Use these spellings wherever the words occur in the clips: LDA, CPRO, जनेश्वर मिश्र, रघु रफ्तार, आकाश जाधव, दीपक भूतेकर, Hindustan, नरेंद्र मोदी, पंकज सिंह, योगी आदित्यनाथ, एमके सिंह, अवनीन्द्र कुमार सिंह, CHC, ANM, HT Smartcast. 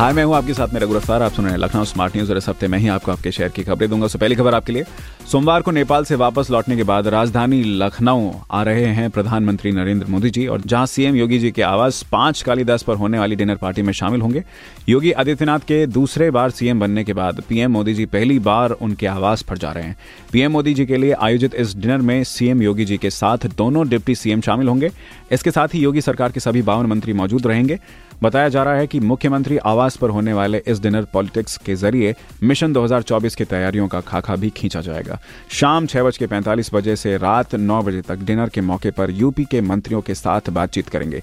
हाय, मैं हूं आपके साथ में रघु रफ्तार। आप सुन रहे हैं लखनऊ स्मार्ट न्यूज और इस हफ्ते मैं ही आपको आपके शहर की खबरें दूंगा। पहली खबर आपके लिए, सोमवार को नेपाल से वापस लौटने के बाद राजधानी लखनऊ आ रहे हैं प्रधानमंत्री नरेंद्र मोदी जी, और जहां सीएम योगी जी के आवास 5 कालीदास पर होने वाली डिनर पार्टी में शामिल होंगे। योगी आदित्यनाथ के दूसरे बार सीएम बनने के बाद पीएम मोदी जी पहली बार उनके आवास पर जा रहे हैं। पीएम मोदी जी के लिए आयोजित इस डिनर में सीएम योगी जी के साथ दोनों डिप्टी सीएम शामिल होंगे। इसके साथ ही योगी सरकार के सभी 52 मंत्री मौजूद रहेंगे। बताया जा रहा है कि मुख्यमंत्री आवास पर होने वाले इस डिनर पॉलिटिक्स के जरिए मिशन 2024 की तैयारियों का खाका भी खींचा जाएगा। शाम 6:45 से रात 9 बजे तक डिनर के मौके पर यूपी के मंत्रियों के साथ बातचीत करेंगे।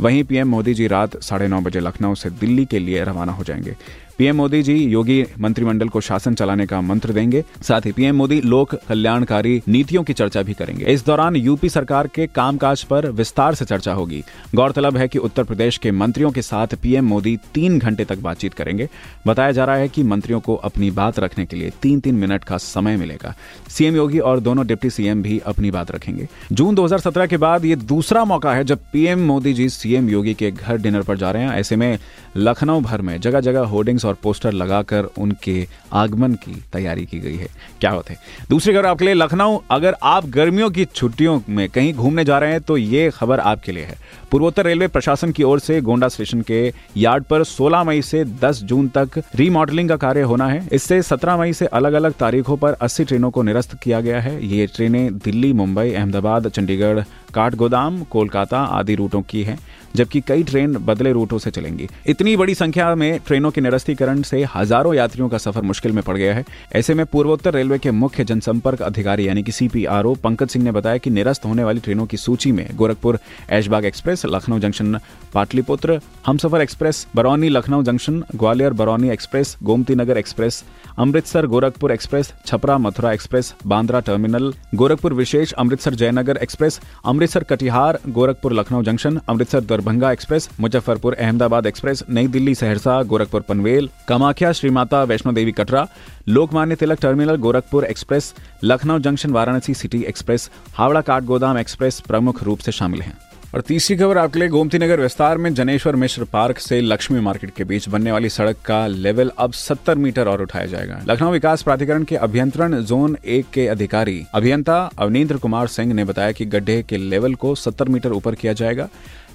वहीं पीएम मोदी जी रात 9:30 बजे लखनऊ से दिल्ली के लिए रवाना हो जाएंगे। पीएम मोदी जी योगी मंत्रिमंडल को शासन चलाने का मंत्र देंगे। साथ ही पीएम मोदी लोक कल्याणकारी नीतियों की चर्चा भी करेंगे। इस दौरान यूपी सरकार के कामकाज पर विस्तार से चर्चा होगी। गौरतलब है कि उत्तर प्रदेश के मंत्रियों के साथ पीएम मोदी 3 घंटे तक बातचीत करेंगे। बताया जा रहा है कि मंत्रियों को अपनी बात रखने के लिए 3-3 मिनट का समय मिलेगा। सीएम योगी और दोनों डिप्टी सीएम भी अपनी बात रखेंगे। जून 2017 के बाद ये दूसरा मौका है जब पीएम मोदी जी सीएम योगी के घर डिनर पर जा रहे हैं। ऐसे में लखनऊ भर में जगह जगह होर्डिंग्स और पोस्टर लगाकर उनके आगमन की तैयारी की गई है। क्या होते हैं दूसरी खबर आपके लिए लखनऊ। अगर आप गर्मियों की छुट्टियों में कहीं घूमने जा रहे हैं तो ये खबर आपके लिए है। पूर्वोत्तर रेलवे प्रशासन की ओर से गोंडा स्टेशन के यार्ड पर 16 मई से 10 जून तक रीमॉडलिंग का कार्य होना है। इससे 17 मई से अलग अलग तारीखों पर 80 ट्रेनों को निरस्त किया गया है। ये ट्रेनें दिल्ली, मुंबई, अहमदाबाद, चंडीगढ़, काठगोदाम, कोलकाता आदि रूटों की हैं, जबकि कई ट्रेन बदले रूटों से चलेंगी। इतनी बड़ी संख्या में ट्रेनों के निरस्तीकरण से हजारों यात्रियों का सफर मुश्किल में पड़ गया है। ऐसे में पूर्वोत्तर रेलवे के मुख्य जनसंपर्क अधिकारी यानी कि CPRO पंकज सिंह ने बताया कि निरस्त होने वाली ट्रेनों की सूची में Gorakhpur Aishbagh express, Lucknow junction Pataliputra, Humsafar express, Barauni Lucknow junction, Gwalior Barauni express, Gomti Nagar express, Amritsar Gorakhpur express, Chhapra Mathura express, Bandra terminal, Gorakhpur विशेष, Amritsar Jaynagar express, Amritsar Katihar, Gorakhpur Lucknow junction, Amritsar Darbhanga express, Muzaffarpur Ahmedabad express, New Delhi Saharsa, Gorakhpur Panvel, Kamakhya Shri Mata Vaishno Devi Katra, Lokmanya Tilak terminal Gorakhpur express, Lucknow junction Varanasi city express, Howrah Kathgodam express प्रमुख रूप से शामिल हैं। और तीसरी खबर आपके लिए, गोमती नगर विस्तार में जनेश्वर मिश्र पार्क से लक्ष्मी मार्केट के बीच बनने वाली सड़क का लेवल अब 70 मीटर और उठाया जाएगा। लखनऊ विकास प्राधिकरण के अभियंत्रण जोन 1 के अधिकारी अभियंता अवनीन्द्र कुमार सिंह ने बताया कि गड्ढे के लेवल को 70 मीटर ऊपर किया जाएगा।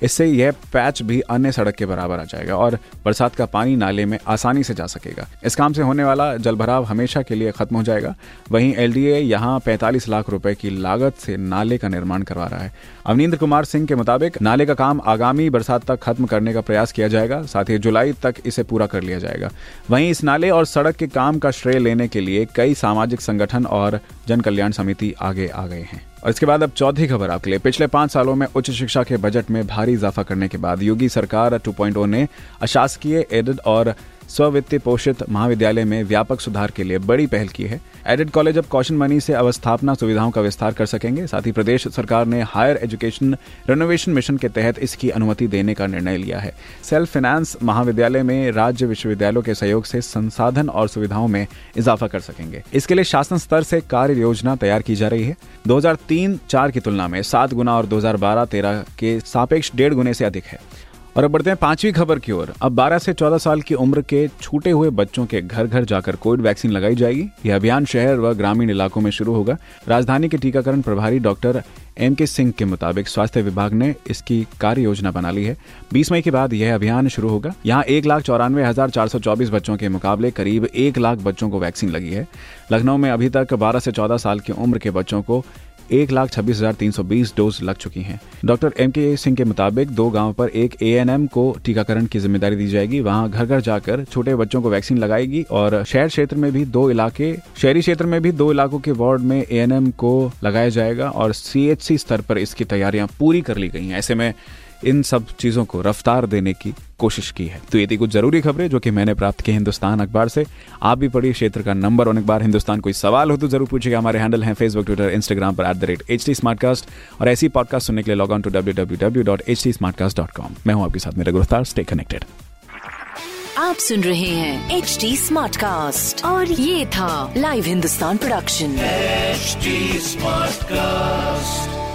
इससे यह पैच भी अन्य सड़क के बराबर आ जाएगा और बरसात का पानी नाले में आसानी से जा सकेगा। इस काम से होने वाला जलभराव हमेशा के लिए खत्म हो जाएगा। वहीं LDA यहाँ 45 लाख रुपए की लागत से नाले का निर्माण करवा रहा है। अवनीन्द्र कुमार सिंह के मुताबिक नाले का काम आगामी बरसात तक खत्म करने का प्रयास किया जाएगा। साथ ही जुलाई तक इसे पूरा कर लिया जाएगा। वहीं इस नाले और सड़क के काम का श्रेय लेने के लिए कई सामाजिक संगठन और जन कल्याण समिति आगे आ गए हैं। और इसके बाद अब चौथी खबर आपके लिए, पिछले 5 सालों में उच्च शिक्षा के बजट में भारी इजाफा करने के बाद योगी सरकार 2.0 ने अशासकीय, एडेड और स्ववित्तीय पोषित महाविद्यालय में व्यापक सुधार के लिए बड़ी पहल की है। एडेड कॉलेज अब कॉशन मनी से अवस्थापना सुविधाओं का विस्तार कर सकेंगे। साथ ही प्रदेश सरकार ने हायर एजुकेशन रेनोवेशन मिशन के तहत इसकी अनुमति देने का निर्णय लिया है। सेल्फ फाइनेंस महाविद्यालय में राज्य विश्वविद्यालयों के सहयोग से संसाधन और सुविधाओं में इजाफा कर सकेंगे। इसके लिए शासन स्तर से कार्य योजना तैयार की जा रही है। 2003-04 की तुलना में 7 गुना और 2012-13 के सापेक्ष 1.5 गुने से अधिक है। और अब बढ़ते हैं पांचवी खबर की ओर। अब 12 से 14 साल की उम्र के छूटे हुए बच्चों के घर घर जाकर कोविड वैक्सीन लगाई जाएगी। यह अभियान शहर व ग्रामीण इलाकों में शुरू होगा। राजधानी के टीकाकरण प्रभारी डॉक्टर एमके सिंह के मुताबिक स्वास्थ्य विभाग ने इसकी कार्य योजना बना ली है। 20 मई के बाद यह अभियान शुरू होगा। यहाँ 1,94,424 बच्चों के मुकाबले करीब 1 लाख बच्चों को वैक्सीन लगी है। लखनऊ में अभी तक 12 से 14 साल की उम्र के बच्चों को 1,26,320 डोज लग चुकी हैं। डॉक्टर एमके सिंह के मुताबिक 2 गांव पर 1 ANM को टीकाकरण की जिम्मेदारी दी जाएगी। वहां घर घर जाकर छोटे बच्चों को वैक्सीन लगाएगी और शहरी क्षेत्र में भी 2 इलाकों के वार्ड में ANM को लगाया जाएगा और CHC स्तर पर इसकी तैयारियां पूरी कर ली गई हैं। ऐसे में इन सब चीज़ों को रफ्तार देने की कोशिश की है। तो ये थी कुछ ज़रूरी खबरें जो कि मैंने प्राप्त की हिंदुस्तान अखबार से। आप भी पढ़िए क्षेत्र का नंबर वन अखबार हिंदुस्तान। कोई सवाल हो तो जरूर पूछिएगा। हमारे हैंडल हैं फेसबुक, ट्विटर, इंस्टाग्राम पर @HT Smartcast। और ऐसी पॉडकास्ट सुनने के लिए लॉग ऑन टू www.htsmartcast.com। मैं हूँ आपके साथ मेरा गुरुतार। Stay connected. आप सुन रहे हैं HT Smartcast और ये था live Hindustan production HT Smartcast।